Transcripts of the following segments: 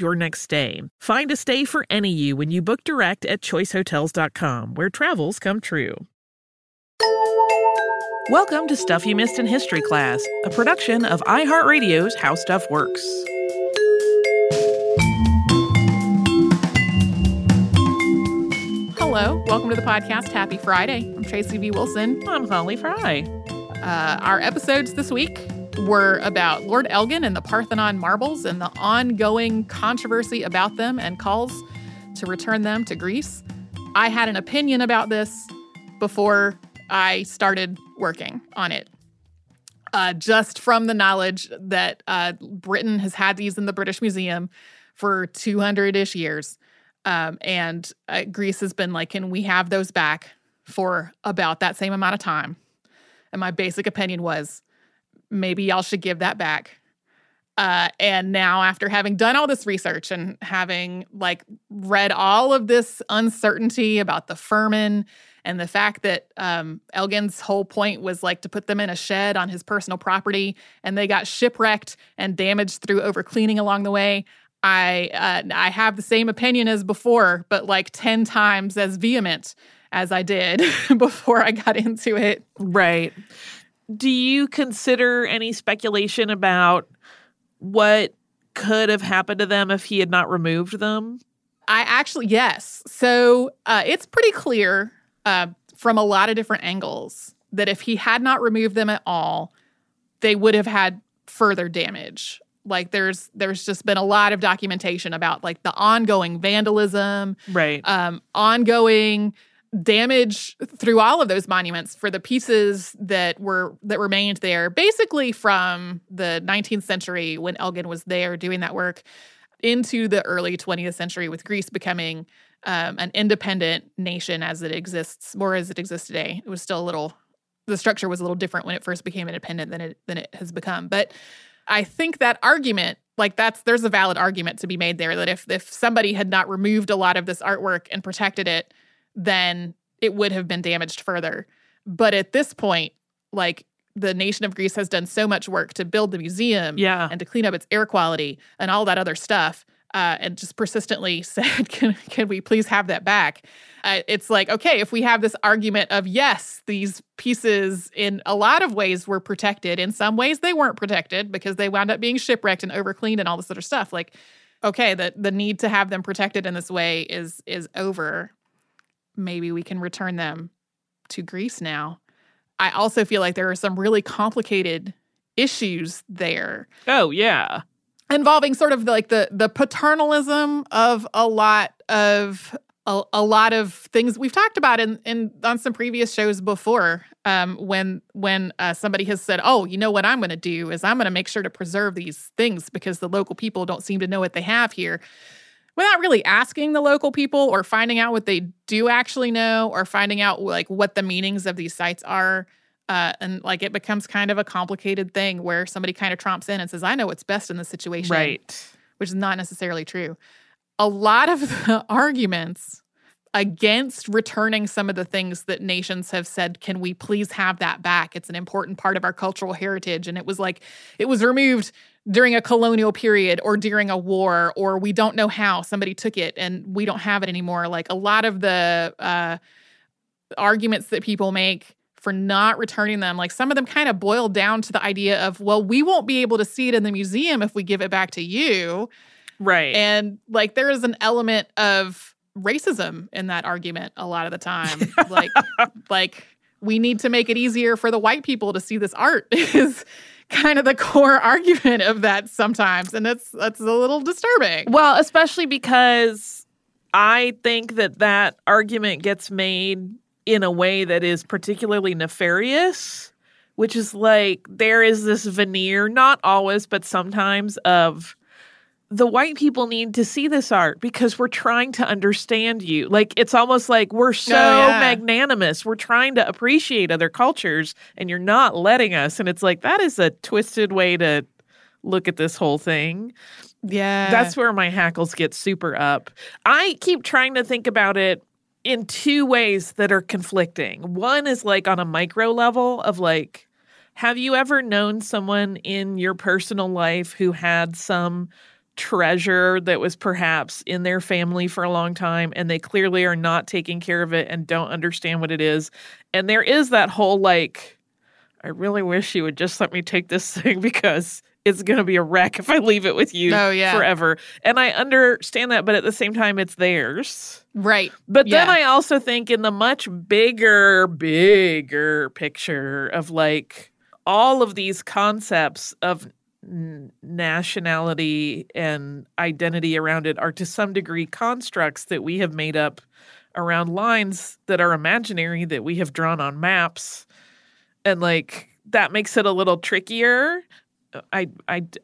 your next stay. Find a stay for any you when you book direct at choicehotels.com, where travels come true. Welcome to Stuff You Missed in History Class, a production of iHeartRadio's How Stuff Works. Hello, welcome to the podcast. Happy Friday. I'm Tracy B. Wilson. I'm Holly Frey. Our episodes this week were about Lord Elgin and the Parthenon marbles and the ongoing controversy about them and calls to return them to Greece. I had an opinion about this before I started working on it. Just from the knowledge that Britain has had these in the British Museum for 200-ish years. And Greece has been like, can we have those back for about that same amount of time? And my basic opinion was, maybe y'all should give that back. And now after having done all this research and having like read all of this uncertainty about the firman and the fact that Elgin's whole point was like to put them in a shed on his personal property and they got shipwrecked and damaged through overcleaning along the way, I have the same opinion as before, but like 10 times as vehement as I did before I got into it. Right. Do you consider any speculation about what could have happened to them if he had not removed them? Yes. So it's pretty clear from a lot of different angles that if he had not removed them at all, they would have had further damage. Like there's just been a lot of documentation about like the ongoing vandalism, right? Ongoing damage through all of those monuments for the pieces that remained there, basically from the 19th century when Elgin was there doing that work into the early 20th century with Greece becoming an independent nation as it exists, more as it exists today. It was still the structure was a little different when it first became independent than it has become. But I think that argument, like there's a valid argument to be made there that if somebody had not removed a lot of this artwork and protected it, then it would have been damaged further. But at this point, like the nation of Greece has done so much work to build the museum and to clean up its air quality and all that other stuff and just persistently said, can we please have that back? It's like, okay, if we have this argument of, yes, these pieces in a lot of ways were protected. In some ways they weren't protected because they wound up being shipwrecked and overcleaned and all this other stuff. Like, okay, the need to have them protected in this way is over. Maybe we can return them to Greece now. I also feel like there are some really complicated issues there. Oh, yeah. involving sort of like the paternalism of a lot of things we've talked about in on some previous shows before, when somebody has said, oh, you know what I'm going to do is I'm going to make sure to preserve these things because the local people don't seem to know what they have here, without really asking the local people or finding out what they do actually know or finding out like what the meanings of these sites are. And like it becomes kind of a complicated thing where somebody kind of tromps in and says, I know what's best in this situation, right? Which is not necessarily true. A lot of the arguments against returning some of the things that nations have said, can we please have that back? It's an important part of our cultural heritage. And it was like, it was removed during a colonial period or during a war, or we don't know how somebody took it and we don't have it anymore. Like a lot of the arguments that people make for not returning them, like some of them kind of boil down to the idea of, well, we won't be able to see it in the museum if we give it back to you. Right. And like there is an element of racism in that argument a lot of the time. like we need to make it easier for the white people to see this art is kind of the core argument of that sometimes. And that's a little disturbing. Well, especially because I think that argument gets made in a way that is particularly nefarious, which is like there is this veneer, not always, but sometimes, of the white people need to see this art because we're trying to understand you. Like, it's almost like we're so magnanimous. We're trying to appreciate other cultures and you're not letting us. And it's like, that is a twisted way to look at this whole thing. Yeah. That's where my hackles get super up. I keep trying to think about it in two ways that are conflicting. One is like on a micro level of like, have you ever known someone in your personal life who had some treasure that was perhaps in their family for a long time and they clearly are not taking care of it and don't understand what it is? And there is that whole like, I really wish you would just let me take this thing because it's going to be a wreck if I leave it with you forever. And I understand that, but at the same time, it's theirs. Right. But then I also think in the much bigger picture of like all of these concepts of nationality and identity around it are to some degree constructs that we have made up around lines that are imaginary that we have drawn on maps. And like that makes it a little trickier. I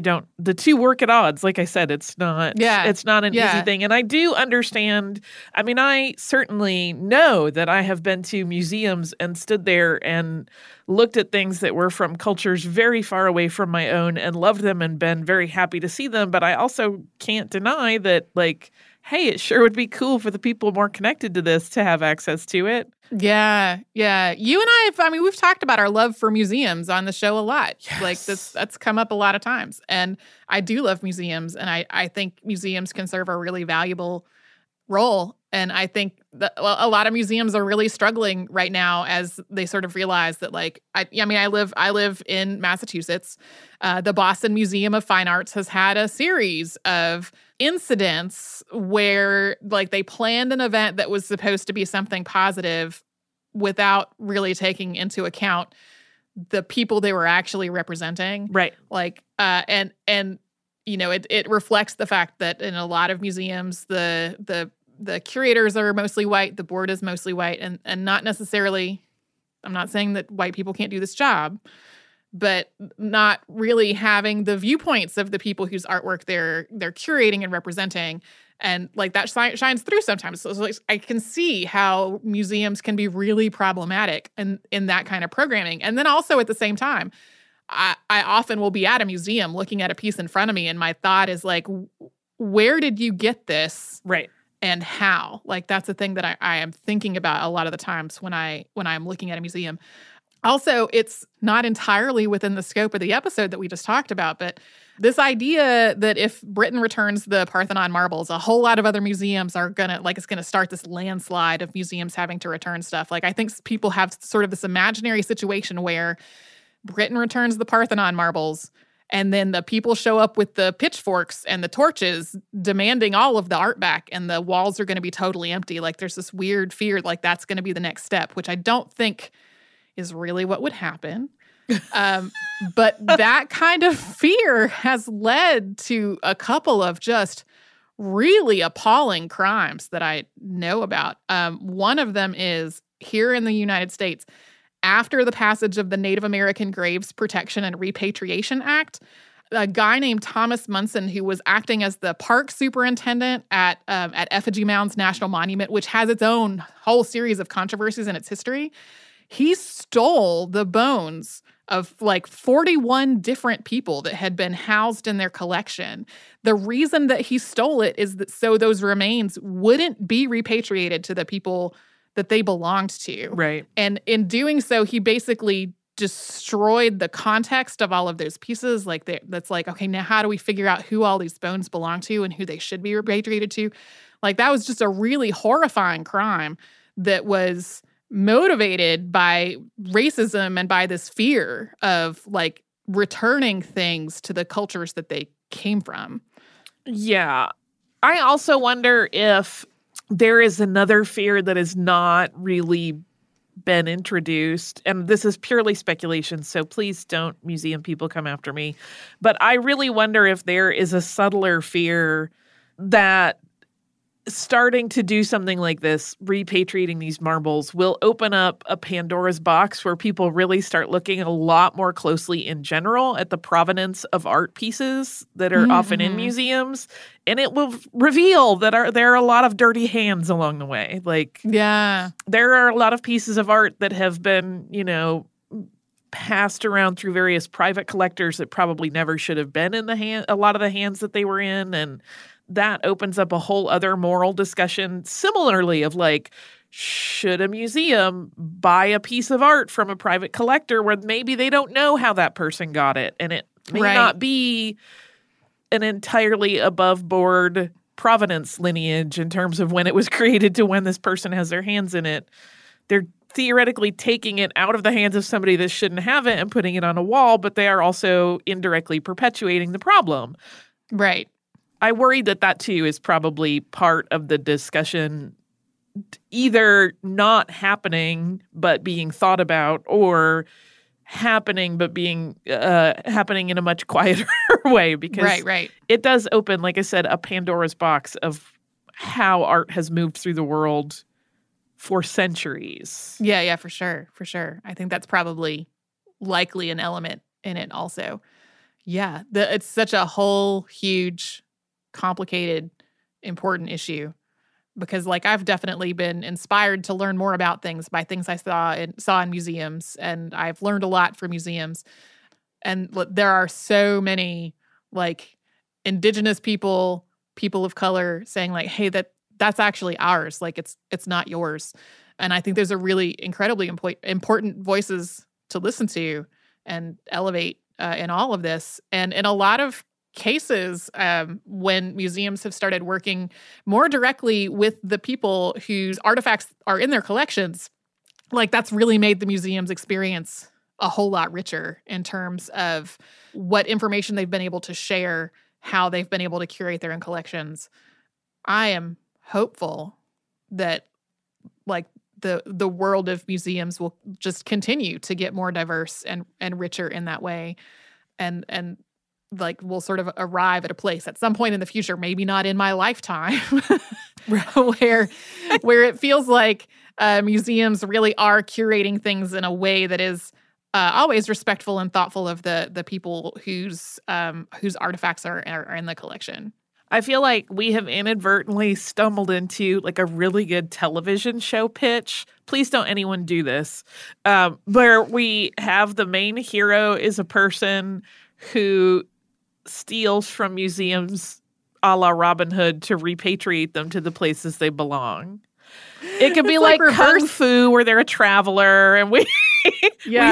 don't, the two work at odds. Like I said, it's not an easy thing. And I do understand, I mean, I certainly know that I have been to museums and stood there and looked at things that were from cultures very far away from my own and loved them and been very happy to see them. But I also can't deny that, like, hey, it sure would be cool for the people more connected to this to have access to it. Yeah, yeah. You and I mean, we've talked about our love for museums on the show a lot. Yes. Like, that's come up a lot of times. And I do love museums, and I think museums can serve a really valuable role. And I think that a lot of museums are really struggling right now as they sort of realize that, like, I live in Massachusetts. The Boston Museum of Fine Arts has had a series of incidents where, like, they planned an event that was supposed to be something positive without really taking into account the people they were actually representing. Right. Like, and you know, it reflects the fact that in a lot of museums, the curators are mostly white, the board is mostly white, and not necessarily, I'm not saying that white people can't do this job, but not really having the viewpoints of the people whose artwork they're curating and representing. And like that shines through sometimes. So like, I can see how museums can be really problematic in that kind of programming. And then also at the same time, I often will be at a museum looking at a piece in front of me, and my thought is like, where did you get this? Right. And how? Like, that's a thing that I am thinking about a lot of the times when I'm looking at a museum. Also, it's not entirely within the scope of the episode that we just talked about, but this idea that if Britain returns the Parthenon marbles, a whole lot of other museums are it's going to start this landslide of museums having to return stuff. Like, I think people have sort of this imaginary situation where Britain returns the Parthenon marbles, and then the people show up with the pitchforks and the torches demanding all of the art back, and the walls are going to be totally empty. Like, there's this weird fear like that's going to be the next step, which I don't think is really what would happen. But that kind of fear has led to a couple of just really appalling crimes that I know about. One of them is here in the United States, after the passage of the Native American Graves Protection and Repatriation Act, a guy named Thomas Munson, who was acting as the park superintendent at Effigy Mounds National Monument, which has its own whole series of controversies in its history, he stole the bones of like 41 different people that had been housed in their collection. The reason that he stole it is that so those remains wouldn't be repatriated to the people that they belonged to. Right. And in doing so, he basically destroyed the context of all of those pieces. Like that's like, okay, now how do we figure out who all these bones belong to and who they should be repatriated to? Like that was just a really horrifying crime that was motivated by racism and by this fear of like returning things to the cultures that they came from. Yeah. I also wonder if there is another fear that is not really been introduced, and this is purely speculation, so please don't museum people come after me. But I really wonder if there is a subtler fear that starting to do something like this, repatriating these marbles, will open up a Pandora's box where people really start looking a lot more closely in general at the provenance of art pieces that are often in museums. And it will reveal that there are a lot of dirty hands along the way. Like, yeah, there are a lot of pieces of art that have been, you know, passed around through various private collectors that probably never should have been in a lot of the hands that they were in. And that opens up a whole other moral discussion similarly of like, should a museum buy a piece of art from a private collector where maybe they don't know how that person got it? And it may not be an entirely above board provenance lineage in terms of when it was created to when this person has their hands in it. They're theoretically taking it out of the hands of somebody that shouldn't have it and putting it on a wall, but they are also indirectly perpetuating the problem. Right. I worry that too, is probably part of the discussion either not happening but being thought about or happening but being happening in a much quieter way because it does open, like I said, a Pandora's box of how art has moved through the world for centuries. Yeah, for sure, for sure. I think that's probably likely an element in it also. Yeah, it's such a whole huge complicated, important issue because, like, I've definitely been inspired to learn more about things by things I saw in museums, and I've learned a lot from museums. And there are so many, like, Indigenous people, people of color saying, like, hey, that's actually ours. Like, it's not yours. And I think those are really incredibly important voices to listen to and elevate in all of this. And in a lot of cases when museums have started working more directly with the people whose artifacts are in their collections, like that's really made the museum's experience a whole lot richer in terms of what information they've been able to share, how they've been able to curate their own collections. I am hopeful that like the world of museums will just continue to get more diverse and richer in that way. And like we'll sort of arrive at a place at some point in the future, maybe not in my lifetime, where it feels like museums really are curating things in a way that is always respectful and thoughtful of the people whose artifacts are in the collection. I feel like we have inadvertently stumbled into like a really good television show pitch. Please don't anyone do this. Where we have the main hero is a person who steals from museums a la Robin Hood to repatriate them to the places they belong. It could be like Kung Fu where they're a traveler and we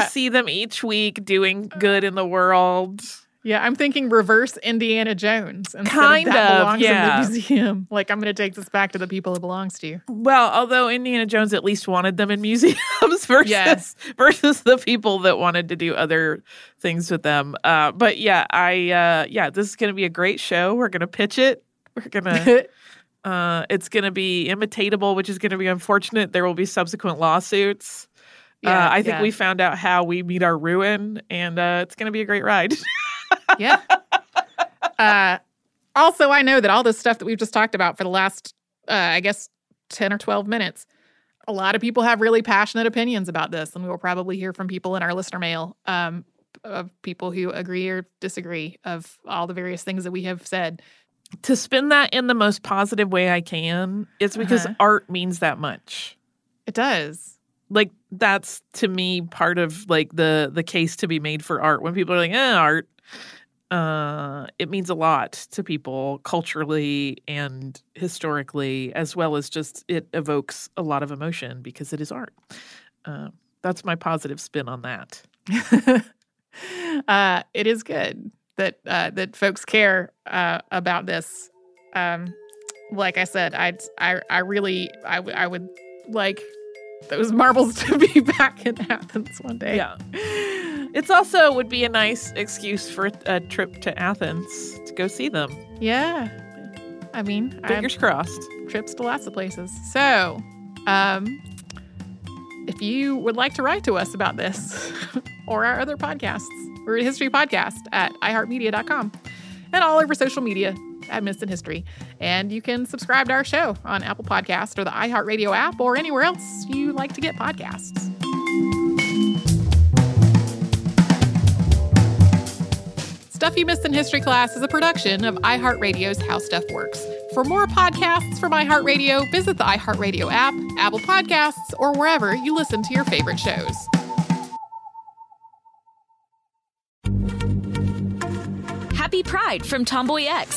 see them each week doing good in the world. Yeah, I'm thinking reverse Indiana Jones. Instead of that belongs in the museum. Like, I'm going to take this back to the people it belongs to. Well, although Indiana Jones at least wanted them in museums versus the people that wanted to do other things with them. But yeah, this is going to be a great show. We're going to pitch it. We're going to... it's going to be imitatable, which is going to be unfortunate. There will be subsequent lawsuits. Yeah, I think we found out how we meet our ruin, and it's going to be a great ride. Yeah. Also, I know that all this stuff that we've just talked about for the last, I guess, 10 or 12 minutes, a lot of people have really passionate opinions about this, and we will probably hear from people in our listener mail of people who agree or disagree of all the various things that we have said. To spin that in the most positive way I can is because art means that much. It does. Like, that's, to me, part of, like, the case to be made for art. When people are like, art, it means a lot to people culturally and historically, as well as just it evokes a lot of emotion because it is art. That's my positive spin on that. It is good that that folks care about this. Like I said, I really would like those marbles to be back in Athens one day. Yeah. It's also would be a nice excuse for a trip to Athens to go see them. Yeah. I mean, fingers crossed. Trips to lots of places. So, if you would like to write to us about this or our other podcasts, we're at History Podcast at iHeartMedia.com and all over social media at Missed in History. And you can subscribe to our show on Apple Podcasts or the iHeartRadio app or anywhere else you like to get podcasts. Stuff You Missed in History Class is a production of iHeartRadio's How Stuff Works. For more podcasts from iHeartRadio, visit the iHeartRadio app, Apple Podcasts, or wherever you listen to your favorite shows. Happy Pride from Tomboy X,